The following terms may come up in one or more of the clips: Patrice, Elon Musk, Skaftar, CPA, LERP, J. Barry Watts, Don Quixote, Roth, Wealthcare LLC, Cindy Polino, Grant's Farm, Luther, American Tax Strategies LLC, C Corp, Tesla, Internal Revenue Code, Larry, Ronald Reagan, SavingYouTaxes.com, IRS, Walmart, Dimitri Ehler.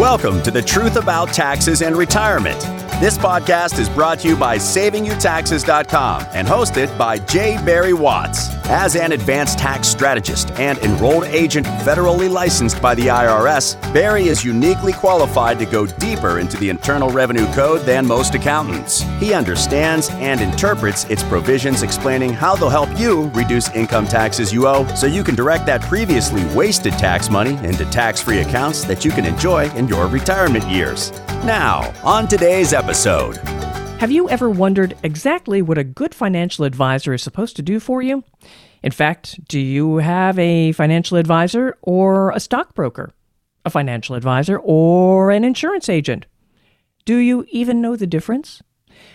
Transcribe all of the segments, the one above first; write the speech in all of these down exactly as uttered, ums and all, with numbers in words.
Welcome to The Truth About Taxes and Retirement. This podcast is brought to you by Saving You Taxes dot com and hosted by J. Barry Watts. As an advanced tax strategist and enrolled agent federally licensed by the I R S, Barry is uniquely qualified to go deeper into the Internal Revenue Code than most accountants. He understands and interprets its provisions, explaining how they'll help you reduce income taxes you owe so you can direct that previously wasted tax money into tax-free accounts that you can enjoy in your retirement years. Now, on today's episode. Have you ever wondered exactly what a good financial advisor is supposed to do for you? In fact, do you have a financial advisor or a stockbroker, a financial advisor or an insurance agent? Do you even know the difference?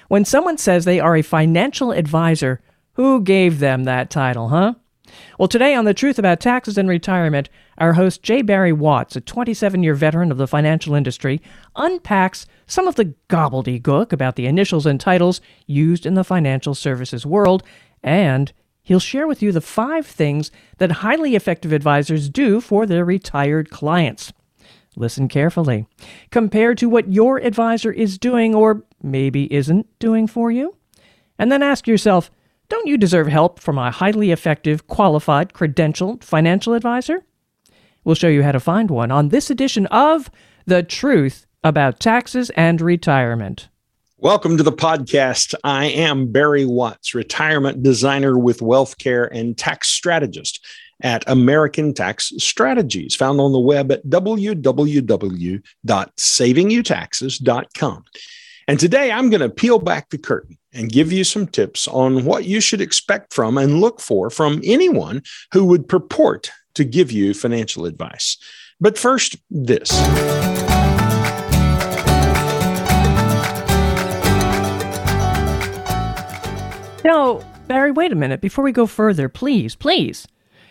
When someone says they are a financial advisor, who gave them that title, huh? Well, today on The Truth About Taxes and Retirement, our host J. Barry Watts, a twenty-seven-year veteran of the financial industry, unpacks some of the gobbledygook about the initials and titles used in the financial services world, and he'll share with you the five things that highly effective advisors do for their retired clients. Listen carefully. Compared to what your advisor is doing or maybe isn't doing for you, and then ask yourself, don't you deserve help from a highly effective, qualified, credentialed financial advisor? We'll show you how to find one on this edition of The Truth About Taxes and Retirement. Welcome to the podcast. I am Barry Watts, retirement designer with Wealthcare and tax strategist at American Tax Strategies, found on the web at w w w dot saving you taxes dot com. And today I'm going to peel back the curtain and give you some tips on what you should expect from and look for from anyone who would purport to give you financial advice. But first, this. Now, Barry, wait a minute. Before we go further, please, please.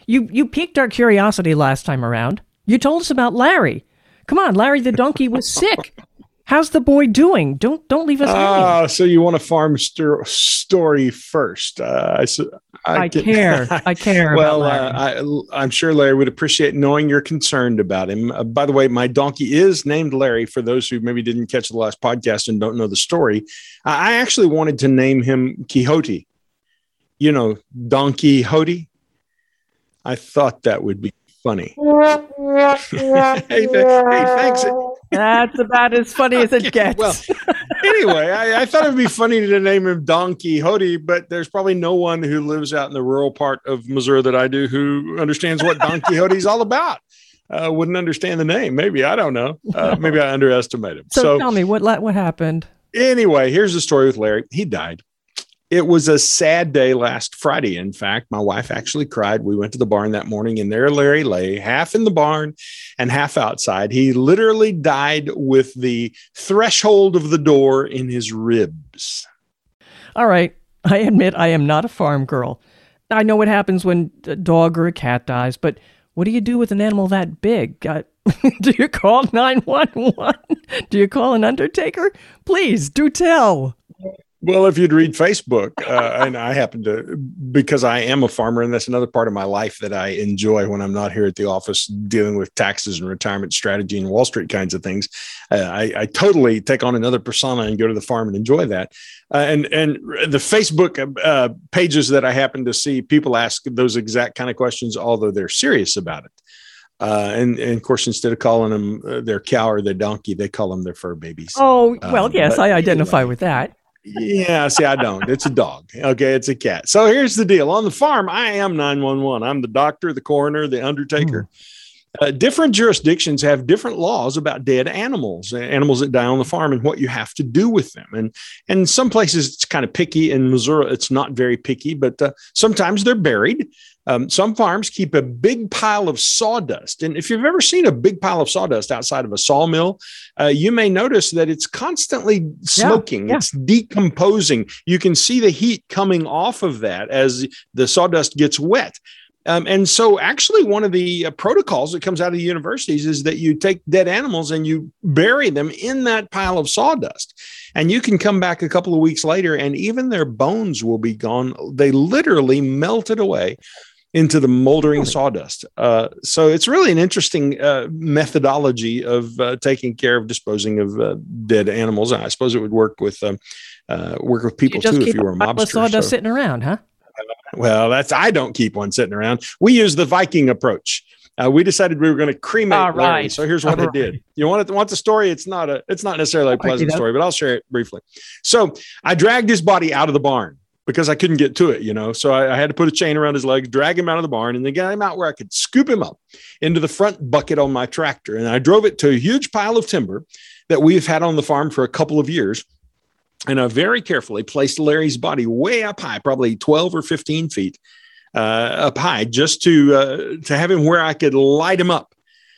You, you piqued our curiosity last time around. You told us about Larry. Come on, Larry the donkey was sick. How's the boy doing? Don't don't leave us hanging. Uh, so you want a farm st- story first? Uh, I, so, I, I get, care. I care. Well, about Larry. Uh, I, I'm sure Larry would appreciate knowing you're concerned about him. Uh, by the way, my donkey is named Larry. For those who maybe didn't catch the last podcast and don't know the story, I actually wanted to name him Quixote. You know, Don Quixote. I thought that would be funny. hey, hey, thanks. That's about as funny as it gets. Well, anyway, I, I thought it'd be funny to name him Don Quixote, but there's probably no one who lives out in the rural part of Missouri that I do who understands what Don Quixote is all about. Uh, wouldn't understand the name. Maybe. I don't know. Uh, maybe I underestimate him. So, so tell me what, what happened. Anyway, here's the story with Larry. He died. It was a sad day last Friday. In fact, my wife actually cried. We went to the barn that morning and there Larry lay half in the barn and half outside. He literally died with the threshold of the door in his ribs. All right. I admit I am not a farm girl. I know what happens when a dog or a cat dies, but what do you do with an animal that big? I- Do you call nine one one? Do you call an undertaker? Please do tell. Well, if you'd read Facebook, uh, and I happen to, because I am a farmer, and that's another part of my life that I enjoy when I'm not here at the office dealing with taxes and retirement strategy and Wall Street kinds of things. Uh, I, I totally take on another persona and go to the farm and enjoy that. Uh, and and the Facebook uh, pages that I happen to see, people ask those exact kind of questions, although they're serious about it. Uh, and, and, of course, instead of calling them uh, their cow or their donkey, they call them their fur babies. Oh, well, um, yes, I identify anyway. with that. Yeah, see, I don't. It's a dog. Okay, it's a cat. So here's the deal. On the farm, I am nine one one. I'm the doctor, the coroner, the undertaker. Uh, different jurisdictions have different laws about dead animals, animals that die on the farm and what you have to do with them. And and some places it's kind of picky. In Missouri, it's not very picky, but uh, sometimes they're buried. Um, some farms keep a big pile of sawdust. And if you've ever seen a big pile of sawdust outside of a sawmill, uh, you may notice that it's constantly smoking. Yeah, yeah. It's decomposing. You can see the heat coming off of that as the sawdust gets wet. Um, and so actually one of the uh, protocols that comes out of the universities is that you take dead animals and you bury them in that pile of sawdust. And you can come back a couple of weeks later and even their bones will be gone. They literally melted away. into the moldering really? sawdust. Uh, so it's really an interesting uh, methodology of uh, taking care of disposing of uh, dead animals. And I suppose it would work with um, uh, work with people you too if you were a mobster. Just keep a pile of sawdust so. sitting around, huh? Well, that's I don't keep one sitting around. We use the Viking approach. Uh, we decided we were going to cremate Larry. Right. So here's what All I right. did. You want it, want the story? It's not a it's not necessarily a pleasant story, but I'll share it briefly. So I dragged his body out of the barn because I couldn't get to it, you know. So I, I had to put a chain around his legs, drag him out of the barn, and then get him out where I could scoop him up into the front bucket on my tractor. And I drove it to a huge pile of timber that we've had on the farm for a couple of years. And I very carefully placed Larry's body way up high, probably twelve or fifteen feet uh, up high, just to uh, to have him where I could light him up.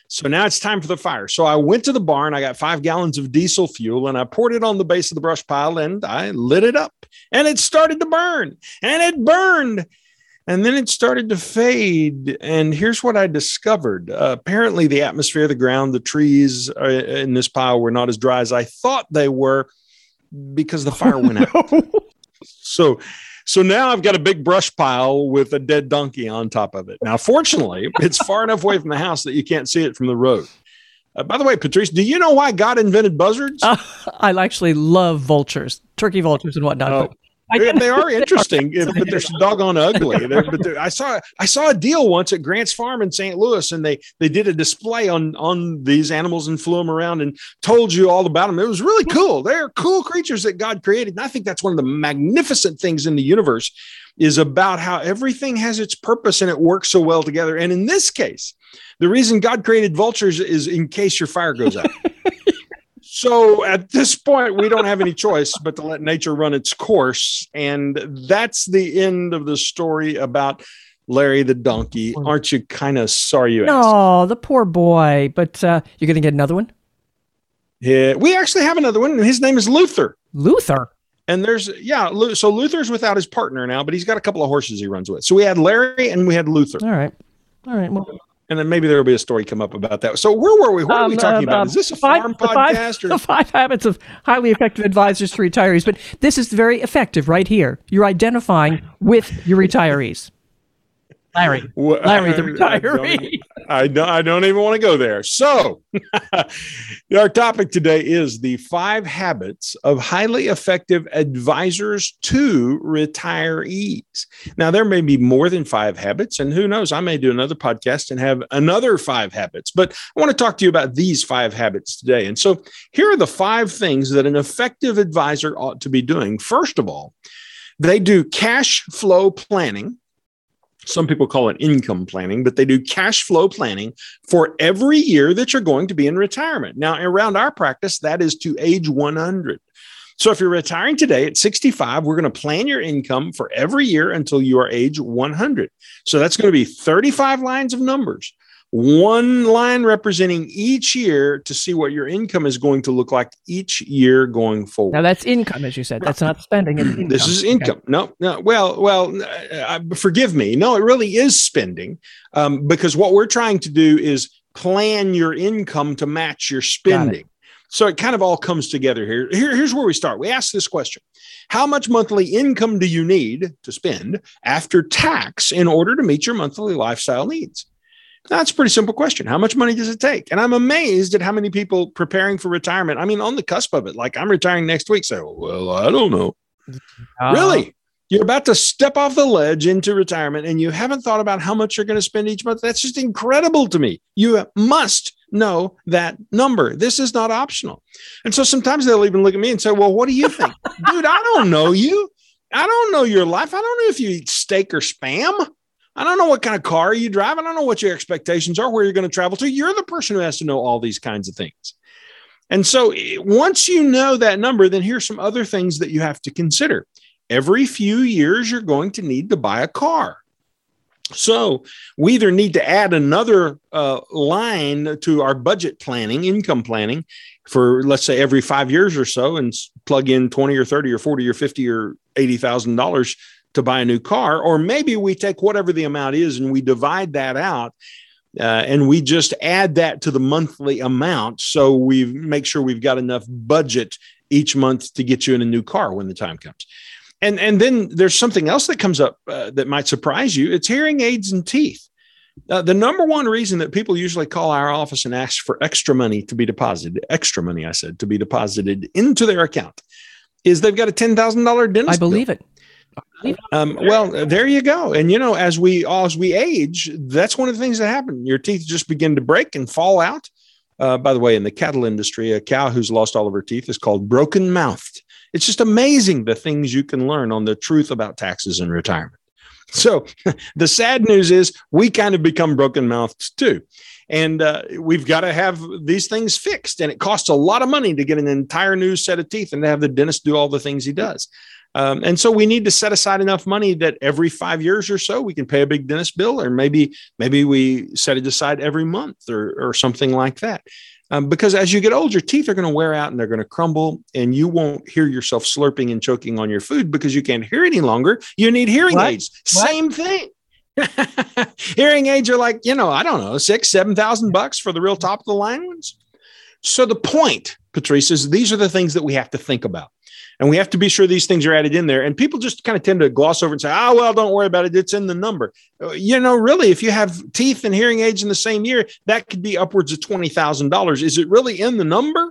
So now it's time for the fire. So I went to the barn. I got five gallons of diesel fuel, and I poured it on the base of the brush pile, and I lit it up. And it started to burn, and it burned. And then it started to fade. And here's what I discovered. Uh, apparently, the atmosphere, the ground, the trees uh, in this pile were not as dry as I thought they were, because the fire went out. Oh, no. So, so now I've got a big brush pile with a dead donkey on top of it. Now, fortunately, it's far enough away from the house that you can't see it from the road. Uh, by the way, Patrice, do you know why God invented buzzards? Uh, I actually love vultures, turkey vultures and whatnot. Oh. But I they are interesting, they are. But they're doggone ugly. They're, but they're, I saw I saw a deal once at Grant's Farm in Saint Louis, and they they did a display on on these animals and flew them around and told you all about them. It was really cool. They're cool creatures that God created, and I think that's one of the magnificent things in the universe is about how everything has its purpose and it works so well together. And in this case, the reason God created vultures is in case your fire goes out. So at this point, we don't have any choice but to let nature run its course. And that's the end of the story about Larry the donkey. Aren't you kind of sorry you asked? No, the poor boy. But uh, you're going to get another one? Yeah, we actually have another one. His name is Luther. Luther? And there's, yeah, so Luther's without his partner now, but he's got a couple of horses he runs with. So we had Larry and we had Luther. All right. All right. Well. And then maybe there will be a story come up about that. So where were we? What um, are we talking um, about? Um, is this a five, farm podcast? The five, or? The five habits of highly effective advisors to retirees. But this is very effective right here. You're identifying with your retirees. Larry, well, Larry the retiree. I don't, I, don't, I don't even want to go there. So our topic today is the five habits of highly effective advisors to retirees. Now, there may be more than five habits, and who knows, I may do another podcast and have another five habits. But I want to talk to you about these five habits today. And so here are the five things that an effective advisor ought to be doing. First of all, they do cash flow planning. Some people call it income planning, but they do cash flow planning for every year that you're going to be in retirement. Now, around our practice, that is to age one hundred. So if you're retiring today at sixty-five, we're going to plan your income for every year until you are age one hundred. So that's going to be thirty-five lines of numbers, one line representing each year to see what your income is going to look like each year going forward. Now that's income, as you said. That's not spending. It's income. This is income. Okay. No, no. Well, well. Uh, forgive me. No, it really is spending, um, because what we're trying to do is plan your income to match your spending. It. So it kind of all comes together here. here. Here's where we start. We ask this question: how much monthly income do you need to spend after tax in order to meet your monthly lifestyle needs? That's a pretty simple question. How much money does it take? And I'm amazed at how many people preparing for retirement, I mean, on the cusp of it, like I'm retiring next week, say, well, I don't know. Uh, really? You're about to step off the ledge into retirement and you haven't thought about how much you're going to spend each month. That's just incredible to me. You must know that number. This is not optional. And so sometimes they'll even look at me and say, well, what do you think? Dude, I don't know you. I don't know your life. I don't know if you eat steak or Spam. I don't know what kind of car you drive. I don't know what your expectations are, where you're going to travel to. You're the person who has to know all these kinds of things. And so once you know that number, then here's some other things that you have to consider. Every few years, you're going to need to buy a car. So we either need to add another uh, line to our budget planning, income planning for, let's say, every five years or so, and plug in twenty or thirty or forty or fifty or eighty thousand dollars to buy a new car, or maybe we take whatever the amount is and we divide that out uh, and we just add that to the monthly amount. So we make sure we've got enough budget each month to get you in a new car when the time comes. And, and then there's something else that comes up uh, that might surprise you. It's hearing aids and teeth. Uh, the number one reason that people usually call our office and ask for extra money to be deposited, extra money, I said, to be deposited into their account is they've got a ten thousand dollars dentist I believe bill. it. Um, well, there you go. And, you know, as we as we age, that's one of the things that happen. Your teeth just begin to break and fall out. Uh, by the way, in the cattle industry, a cow who's lost all of her teeth is called broken mouthed. It's just amazing the things you can learn on the truth about taxes and retirement. So the sad news is we kind of become broken mouthed, too. And uh, we've got to have these things fixed. And it costs a lot of money to get an entire new set of teeth and to have the dentist do all the things he does. Um, and so we need to set aside enough money that every five years or so we can pay a big dentist bill, or maybe maybe we set it aside every month or, or something like that. Um, because as you get old, your teeth are going to wear out and they're going to crumble, and you won't hear yourself slurping and choking on your food because you can't hear any longer. You need hearing what? aids. What? Same thing. Hearing aids are like, you know, I don't know, six, seven thousand bucks for the real top of the line ones. So the point, Patrice, is these are the things that we have to think about. And we have to be sure these things are added in there. And people just kind of tend to gloss over and say, oh, well, don't worry about it. It's in the number. You know, really, if you have teeth and hearing aids in the same year, that could be upwards of twenty thousand dollars. Is it really in the number?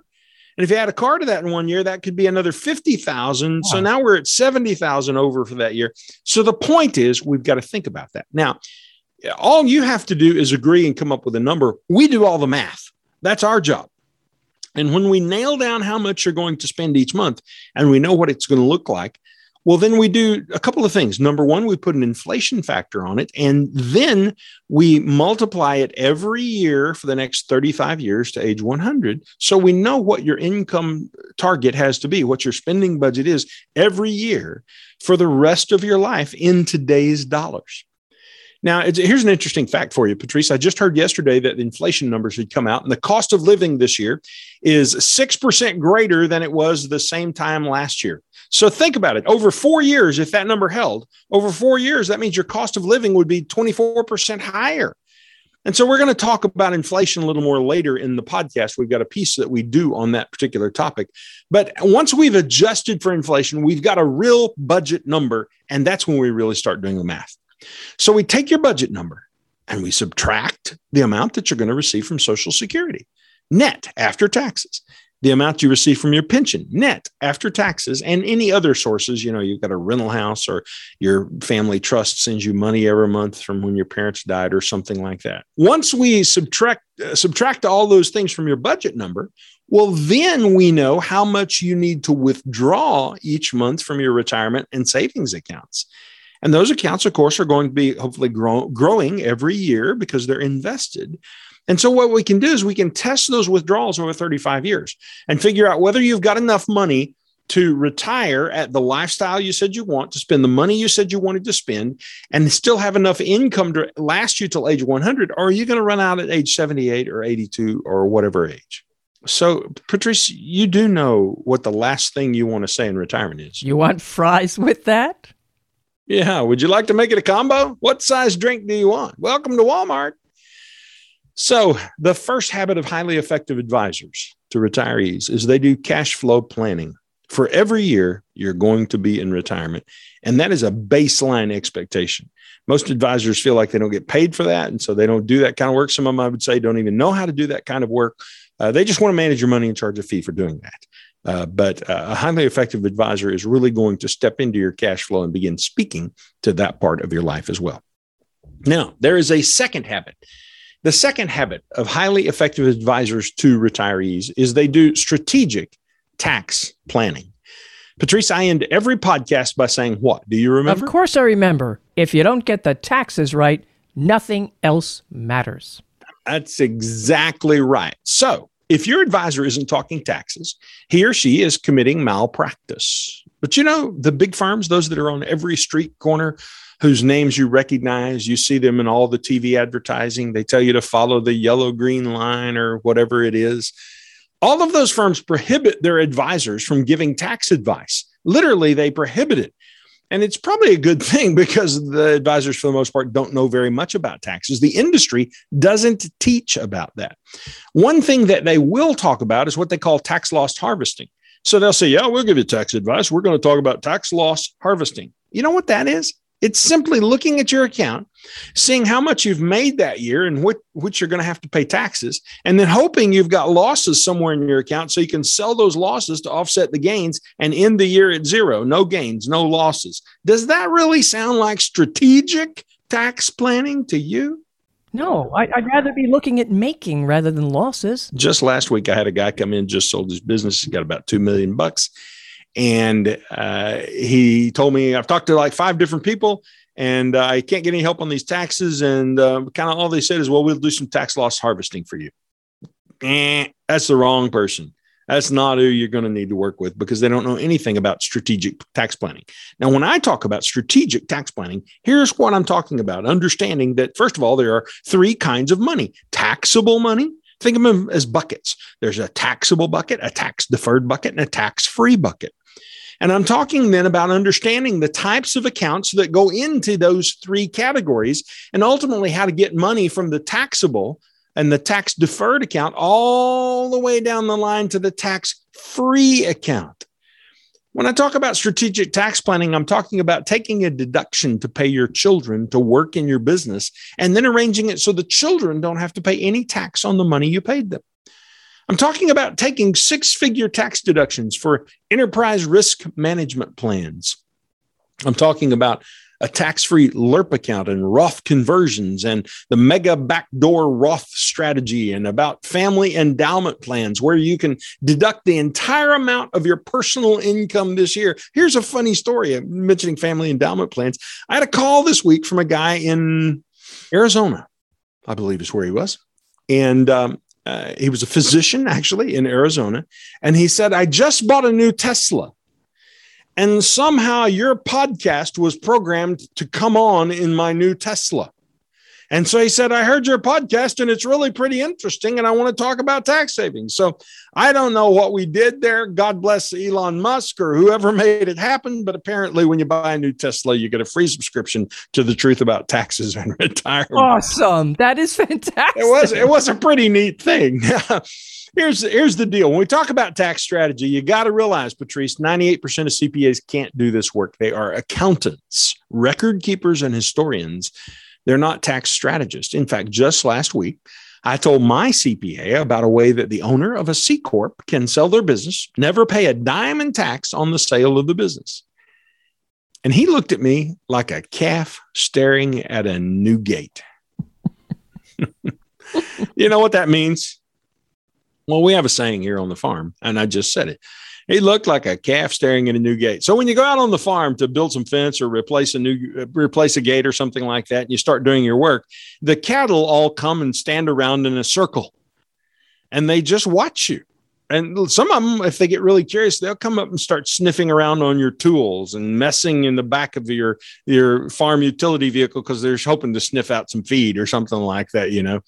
And if you had a car to that in one year, that could be another fifty thousand dollars. Yeah. So now we're at seventy thousand dollars over for that year. So the point is, we've got to think about that. Now, all you have to do is agree and come up with a number. We do all the math. That's our job. And when we nail down how much you're going to spend each month and we know what it's going to look like, well, then we do a couple of things. Number one, we put an inflation factor on it, and then we multiply it every year for the next thirty-five years to age one hundred. So we know what your income target has to be, what your spending budget is every year for the rest of your life in today's dollars. Now, it's, here's an interesting fact for you, Patrice. I just heard yesterday that the inflation numbers had come out, and the cost of living this year is six percent greater than it was the same time last year. So think about it. Over four years, if that number held, over four years, that means your cost of living would be twenty-four percent higher. And so we're going to talk about inflation a little more later in the podcast. We've got a piece that we do on that particular topic. But once we've adjusted for inflation, we've got a real budget number, and that's when we really start doing the math. So we take your budget number and we subtract the amount that you're going to receive from Social Security, net after taxes, the amount you receive from your pension, net after taxes, and any other sources. You know, you've got a rental house or your family trust sends you money every month from when your parents died or something like that. Once we subtract, uh, subtract all those things from your budget number, well, then we know how much you need to withdraw each month from your retirement and savings accounts. And those accounts, of course, are going to be hopefully grow, growing every year because they're invested. And so what we can do is we can test those withdrawals over thirty-five years and figure out whether you've got enough money to retire at the lifestyle you said you want, to spend the money you said you wanted to spend, and still have enough income to last you till age one hundred, or are you going to run out at age seventy-eight or eighty-two or whatever age? So, Patrice, you do know what the last thing you want to say in retirement is. You want fries with that? Yeah. Would you like to make it a combo? What size drink do you want? Welcome to Walmart. So the first habit of highly effective advisors to retirees is they do cash flow planning for every year you're going to be in retirement. And that is a baseline expectation. Most advisors feel like they don't get paid for that. And so they don't do that kind of work. Some of them, I would say, don't even know how to do that kind of work. Uh, they just want to manage your money and charge a fee for doing that. Uh, but uh, a highly effective advisor is really going to step into your cash flow and begin speaking to that part of your life as well. Now, there is a second habit. The second habit of highly effective advisors to retirees is they do strategic tax planning. Patrice, I end every podcast by saying what? Do you remember? Of course I remember. If you don't get the taxes right, nothing else matters. That's exactly right. So, if your advisor isn't talking taxes, he or she is committing malpractice. But you know, the big firms, those that are on every street corner, whose names you recognize, you see them in all the T V advertising, they tell you to follow the yellow green line or whatever it is. All of those firms prohibit their advisors from giving tax advice. Literally, they prohibit it. And it's probably a good thing because the advisors, for the most part, don't know very much about taxes. The industry doesn't teach about that. One thing that they will talk about is what they call tax loss harvesting. So they'll say, yeah, we'll give you tax advice. We're going to talk about tax loss harvesting. You know what that is? It's simply looking at your account, seeing how much you've made that year and what, what you're going to have to pay taxes, and then hoping you've got losses somewhere in your account so you can sell those losses to offset the gains and end the year at zero. No gains, no losses. Does that really sound like strategic tax planning to you? No, I, I'd rather be looking at making rather than losses. Just last week, I had a guy come in, just sold his business. He got about two million bucks. And uh, he told me, I've talked to like five different people and uh, I can't get any help on these taxes. And uh, kind of all they said is, well, we'll do some tax loss harvesting for you. Eh, that's the wrong person. That's not who you're going to need to work with because they don't know anything about strategic tax planning. Now, when I talk about strategic tax planning, here's what I'm talking about. Understanding that, first of all, there are three kinds of money: taxable money. Think of them as buckets. There's a taxable bucket, a tax deferred bucket, and a tax free bucket. And I'm talking then about understanding the types of accounts that go into those three categories and ultimately how to get money from the taxable and the tax deferred account all the way down the line to the tax free account. When I talk about strategic tax planning, I'm talking about taking a deduction to pay your children to work in your business and then arranging it so the children don't have to pay any tax on the money you paid them. I'm talking about taking six-figure tax deductions for enterprise risk management plans. I'm talking about a tax-free LERP account and Roth conversions and the mega backdoor Roth strategy, and about family endowment plans where you can deduct the entire amount of your personal income this year. Here's a funny story. I'm mentioning family endowment plans. I had a call this week from a guy in Arizona, I believe is where he was. And um, uh, he was a physician actually in Arizona. And he said, I just bought a new Tesla. And somehow your podcast was programmed to come on in my new Tesla. And so he said, I heard your podcast and it's really pretty interesting. And I want to talk about tax savings. So I don't know what we did there. God bless Elon Musk or whoever made it happen. But apparently when you buy a new Tesla, you get a free subscription to The Truth About Taxes and Retirement. Awesome. That is fantastic. It was, it was a pretty neat thing. Here's, here's the deal. When we talk about tax strategy, you got to realize, Patrice, ninety-eight percent of C P As can't do this work. They are accountants, record keepers, and historians. They're not tax strategists. In fact, just last week, I told my C P A about a way that the owner of a C Corp can sell their business, never pay a dime in tax on the sale of the business. And he looked at me like a calf staring at a new gate. You know what that means? Well, we have a saying here on the farm, and I just said it. He looked like a calf staring at a new gate. So when you go out on the farm to build some fence or replace a new replace a gate or something like that, and you start doing your work, the cattle all come and stand around in a circle, and they just watch you. And some of them, if they get really curious, they'll come up and start sniffing around on your tools and messing in the back of your, your farm utility vehicle because they're hoping to sniff out some feed or something like that, you know.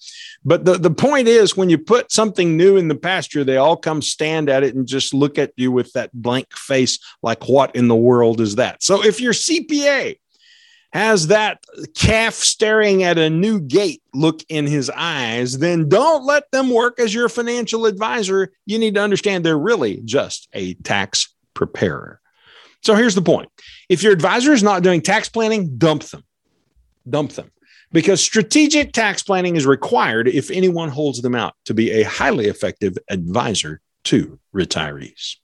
But the, the point is, when you put something new in the pasture, they all come stand at it and just look at you with that blank face like, what in the world is that? So if your C P A has that calf staring at a new gate look in his eyes, then don't let them work as your financial advisor. You need to understand they're really just a tax preparer. So here's the point. If your advisor is not doing tax planning, dump them. Dump them. Because strategic tax planning is required if anyone holds them out to be a highly effective advisor to retirees.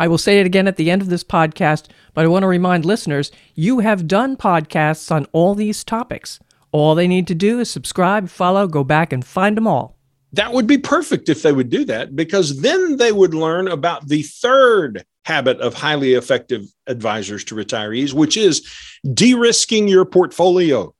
I will say it again at the end of this podcast, but I want to remind listeners, you have done podcasts on all these topics. All they need to do is subscribe, follow, go back and find them all. That would be perfect if they would do that, because then they would learn about the third habit of highly effective advisors to retirees, which is de-risking your portfolio.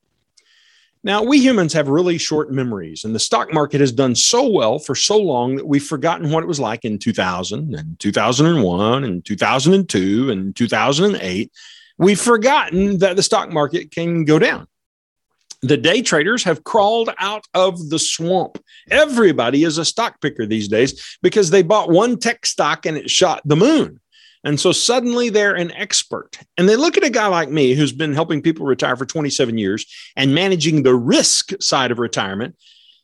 Now, we humans have really short memories, and the stock market has done so well for so long that we've forgotten what it was like in two thousand and two thousand one and two thousand two and two thousand eight. We've forgotten that the stock market can go down. The day traders have crawled out of the swamp. Everybody is a stock picker these days because they bought one tech stock and it shot the moon. And so suddenly they're an expert, and they look at a guy like me who's been helping people retire for twenty-seven years and managing the risk side of retirement.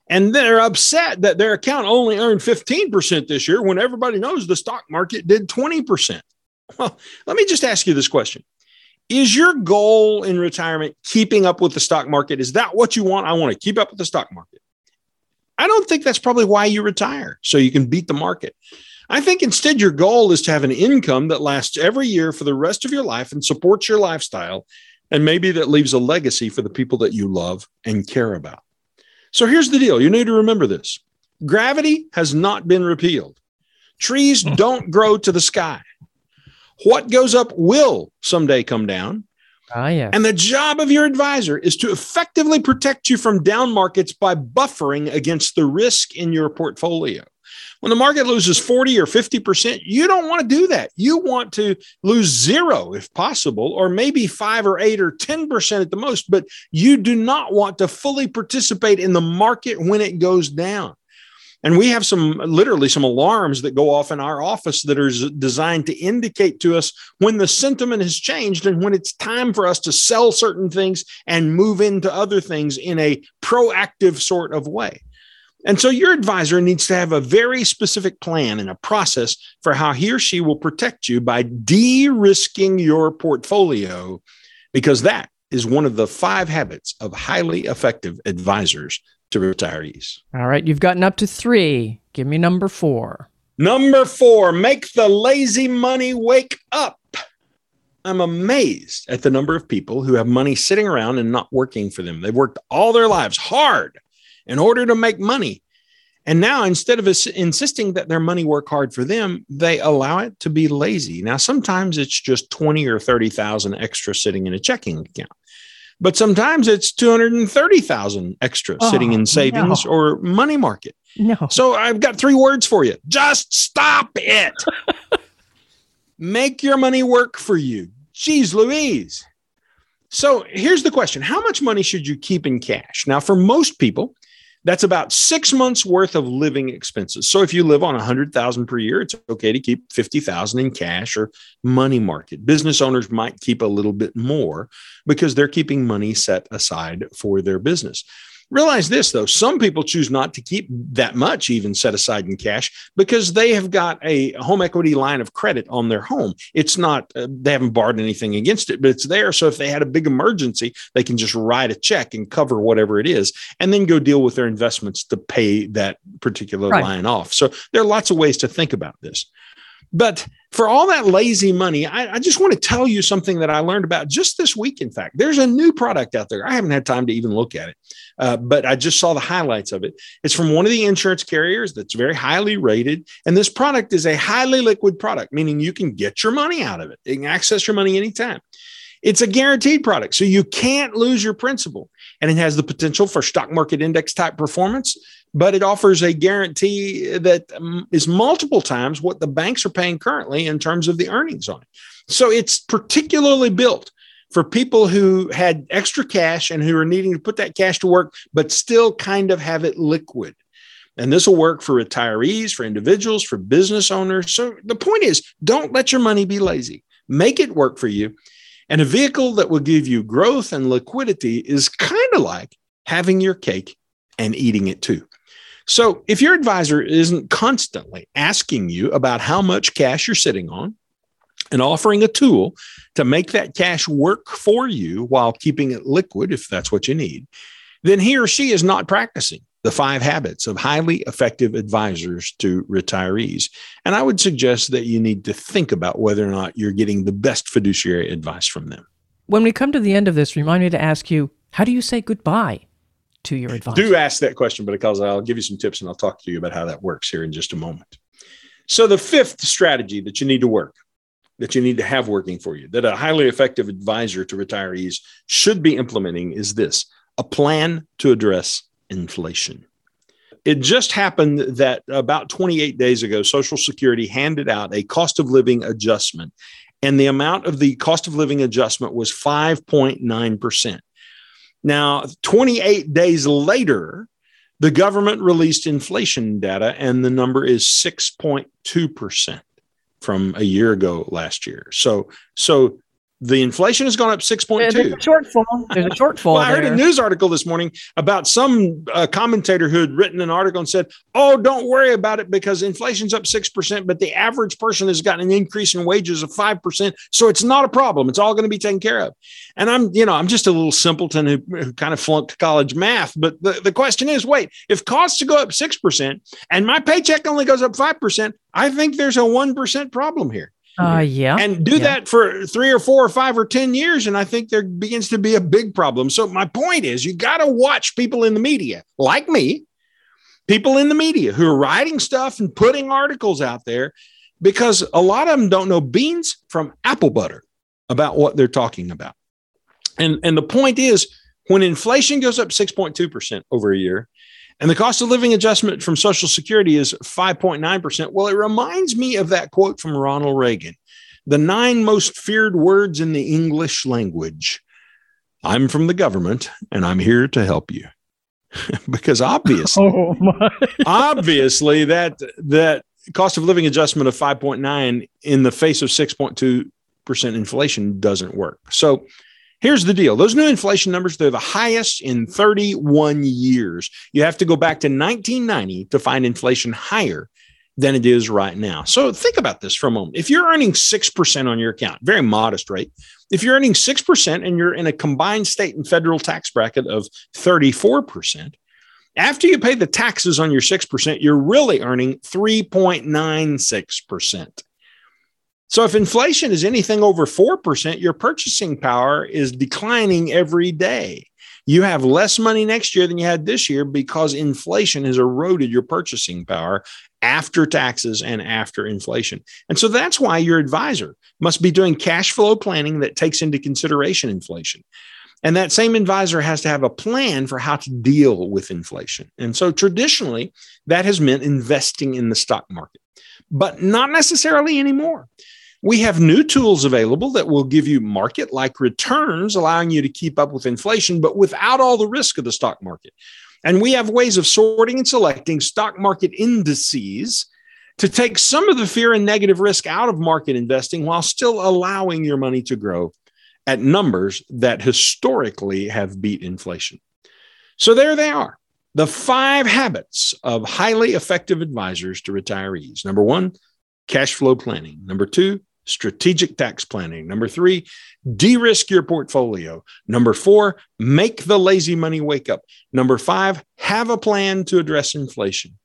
And they're upset that their account only earned fifteen percent this year when everybody knows the stock market did twenty percent. Well, let me just ask you this question. Is your goal in retirement keeping up with the stock market? Is that what you want? I want to keep up with the stock market. I don't think that's probably why you retire, so you can beat the market. I think instead your goal is to have an income that lasts every year for the rest of your life and supports your lifestyle, and maybe that leaves a legacy for the people that you love and care about. So here's the deal. You need to remember this. Gravity has not been repealed. Trees don't grow to the sky. What goes up will someday come down. Ah, yeah. And the job of your advisor is to effectively protect you from down markets by buffering against the risk in your portfolio. When the market loses forty or fifty percent, you don't want to do that. You want to lose zero if possible, or maybe five or eight or ten percent at the most, but you do not want to fully participate in the market when it goes down. And we have some, literally some alarms that go off in our office that are designed to indicate to us when the sentiment has changed and when it's time for us to sell certain things and move into other things in a proactive sort of way. And so your advisor needs to have a very specific plan and a process for how he or she will protect you by de-risking your portfolio, because that is one of the five habits of highly effective advisors to retirees. All right. You've gotten up to three. Give me number four. Number four, make the lazy money wake up. I'm amazed at the number of people who have money sitting around and not working for them. They've worked all their lives hard in order to make money. And now, instead of ins- insisting that their money work hard for them, they allow it to be lazy. Now, sometimes it's just twenty or thirty thousand extra sitting in a checking account. But sometimes it's two hundred thirty thousand extra oh, sitting in savings no. or money market. No. So I've got three words for you. Just stop it. Make your money work for you. Geez Louise. So here's the question. How much money should you keep in cash? Now, for most people, that's about six months worth of living expenses. So if you live on one hundred thousand dollars per year, it's okay to keep fifty thousand dollars in cash or money market. Business owners might keep a little bit more because they're keeping money set aside for their business. Realize this, though. Some people choose not to keep that much even set aside in cash because they have got a home equity line of credit on their home. It's not, uh, they haven't borrowed anything against it, but it's there. So if they had a big emergency, they can just write a check and cover whatever it is and then go deal with their investments to pay that particular right. line off. So there are lots of ways to think about this. But for all that lazy money, I, I just want to tell you something that I learned about just this week. In fact, there's a new product out there. I haven't had time to even look at it, uh, but I just saw the highlights of it. It's from one of the insurance carriers that's very highly rated. And this product is a highly liquid product, meaning you can get your money out of it. You can access your money anytime. It's a guaranteed product, so you can't lose your principal. And it has the potential for stock market index type performance, but it offers a guarantee that um, is multiple times what the banks are paying currently in terms of the earnings on it. So it's particularly built for people who had extra cash and who are needing to put that cash to work, but still kind of have it liquid. And this will work for retirees, for individuals, for business owners. So the point is, don't let your money be lazy. Make it work for you. And a vehicle that will give you growth and liquidity is kind of like having your cake and eating it too. So if your advisor isn't constantly asking you about how much cash you're sitting on and offering a tool to make that cash work for you while keeping it liquid, if that's what you need, then he or she is not practicing the five habits of highly effective advisors to retirees. And I would suggest that you need to think about whether or not you're getting the best fiduciary advice from them. When we come to the end of this, remind me to ask you, how do you say goodbye to your advisor? Do ask that question, because I'll give you some tips and I'll talk to you about how that works here in just a moment. So the fifth strategy that you need to work, that you need to have working for you, that a highly effective advisor to retirees should be implementing is this: a plan to address inflation. It just happened that about twenty-eight days ago, Social Security handed out a cost of living adjustment, and the amount of the cost of living adjustment was five point nine percent. Now, twenty-eight days later, the government released inflation data, and the number is six point two percent from a year ago last year. So, so the inflation has gone up six point two. There's a shortfall. There's a shortfall. Well, I heard there. a news article this morning about some uh, commentator who had written an article and said, oh, don't worry about it because inflation's up six percent, but the average person has gotten an increase in wages of five percent. So it's not a problem. It's all going to be taken care of. And I'm, you know, I'm just a little simpleton who, who kind of flunked college math. But the, the question is, wait, if costs go up six percent and my paycheck only goes up five percent, I think there's a one percent problem here. Uh, yeah. And do yeah. that for three or four or five or ten years. And I think there begins to be a big problem. So my point is, you got to watch people in the media like me, people in the media who are writing stuff and putting articles out there, because a lot of them don't know beans from apple butter about what they're talking about. And, and the point is, when inflation goes up six point two percent over a year, and the cost of living adjustment from Social Security is five point nine percent. Well, it reminds me of that quote from Ronald Reagan, the nine most feared words in the English language. I'm from the government and I'm here to help you. Because obviously, oh my. obviously that, that cost of living adjustment of five point nine in the face of six point two percent inflation doesn't work. So here's the deal. Those new inflation numbers, they're the highest in thirty-one years. You have to go back to nineteen ninety to find inflation higher than it is right now. So think about this for a moment. If you're earning six percent on your account, very modest rate, if you're earning six percent and you're in a combined state and federal tax bracket of thirty-four percent, after you pay the taxes on your six percent, you're really earning three point nine six percent. So if inflation is anything over four percent, your purchasing power is declining every day. You have less money next year than you had this year because inflation has eroded your purchasing power after taxes and after inflation. And so that's why your advisor must be doing cash flow planning that takes into consideration inflation. And that same advisor has to have a plan for how to deal with inflation. And so traditionally, that has meant investing in the stock market, but not necessarily anymore. We have new tools available that will give you market-like returns, allowing you to keep up with inflation, but without all the risk of the stock market. And we have ways of sorting and selecting stock market indices to take some of the fear and negative risk out of market investing while still allowing your money to grow at numbers that historically have beat inflation. So there they are, the five habits of highly effective advisors to retirees. Number one, cash flow planning. Number two, strategic tax planning. Number three, de-risk your portfolio. Number four, make the lazy money wake up. Number five, have a plan to address inflation.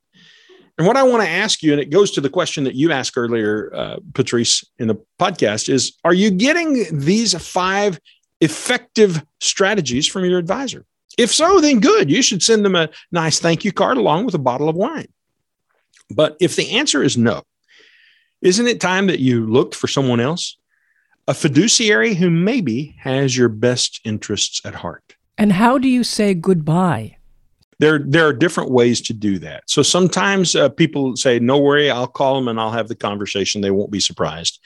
And what I want to ask you, and it goes to the question that you asked earlier, uh, Patrice, in the podcast, is, are you getting these five effective strategies from your advisor? If so, then good. You should send them a nice thank you card along with a bottle of wine. But if the answer is no, isn't it time that you looked for someone else, a fiduciary who maybe has your best interests at heart? And how do you say goodbye? There, there are different ways to do that. So sometimes uh, people say, no worry, I'll call them and I'll have the conversation. They won't be surprised.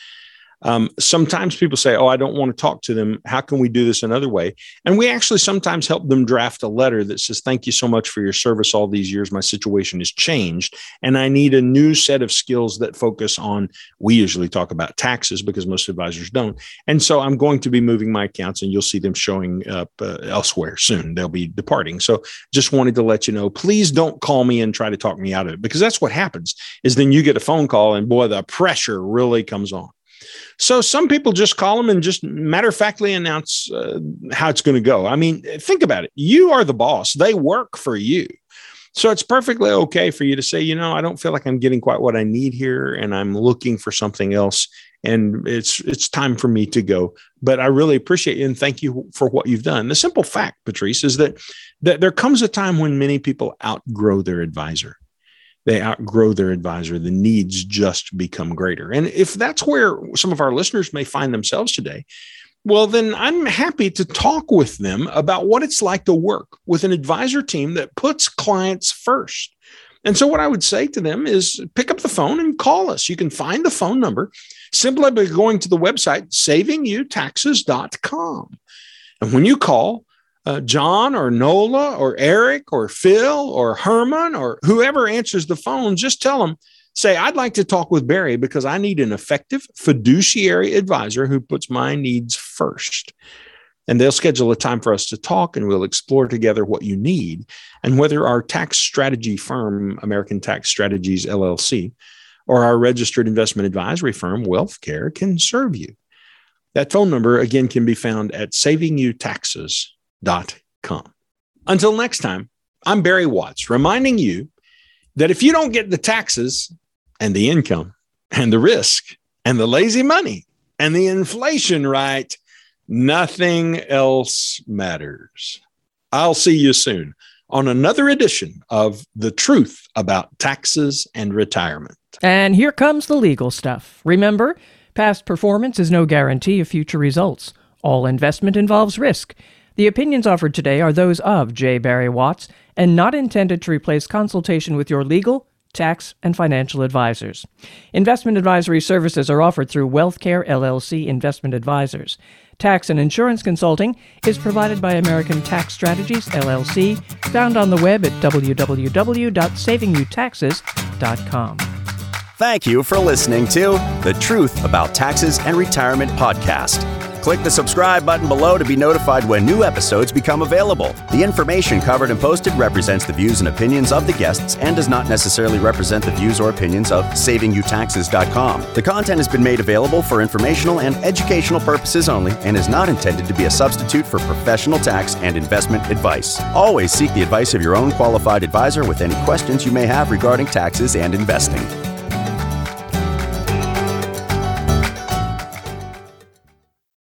Um, sometimes people say, oh, I don't want to talk to them. How can we do this another way? And we actually sometimes help them draft a letter that says, thank you so much for your service all these years. My situation has changed and I need a new set of skills that focus on, we usually talk about taxes because most advisors don't. And so I'm going to be moving my accounts and you'll see them showing up uh, elsewhere soon. They'll be departing. So just wanted to let you know, please don't call me and try to talk me out of it, because that's what happens is then you get a phone call and boy, the pressure really comes on. So some people just call them and just matter of factly announce uh, how it's going to go. I mean, think about it. You are the boss. They work for you. So it's perfectly okay for you to say, you know, I don't feel like I'm getting quite what I need here and I'm looking for something else. And it's, it's time for me to go, but I really appreciate you and thank you for what you've done. The simple fact, Patrice, is that, that there comes a time when many people outgrow their advisor. They outgrow their advisor. The needs just become greater. And if that's where some of our listeners may find themselves today, well, then I'm happy to talk with them about what it's like to work with an advisor team that puts clients first. And so what I would say to them is pick up the phone and call us. You can find the phone number simply by going to the website, saving you taxes dot com. And when you call, Uh, John or Nola or Eric or Phil or Herman or whoever answers the phone, just tell them Say, I'd like to talk with Barry because I need an effective fiduciary advisor who puts my needs first. And they'll schedule a time for us to talk, and we'll explore together what you need and whether our tax strategy firm, American Tax Strategies L L C, or our registered investment advisory firm, Wealthcare, can serve you. That phone number, again, can be found at saving you taxes dot com. Until next time, I'm Barry Watts, reminding you that if you don't get the taxes and the income and the risk and the lazy money and the inflation right, nothing else matters. I'll see you soon on another edition of The Truth About Taxes and Retirement. And here comes the legal stuff. Remember, past performance is no guarantee of future results. All investment involves risk. The opinions offered today are those of J. Barry Watts and not intended to replace consultation with your legal, tax, and financial advisors. Investment advisory services are offered through Wealthcare L L C Investment Advisors. Tax and insurance consulting is provided by American Tax Strategies L L C, found on the web at w w w dot saving you taxes dot com. Thank you for listening to The Truth About Taxes and Retirement podcast. Click the subscribe button below to be notified when new episodes become available. The information covered and posted represents the views and opinions of the guests and does not necessarily represent the views or opinions of saving you taxes dot com. The content has been made available for informational and educational purposes only and is not intended to be a substitute for professional tax and investment advice. Always seek the advice of your own qualified advisor with any questions you may have regarding taxes and investing.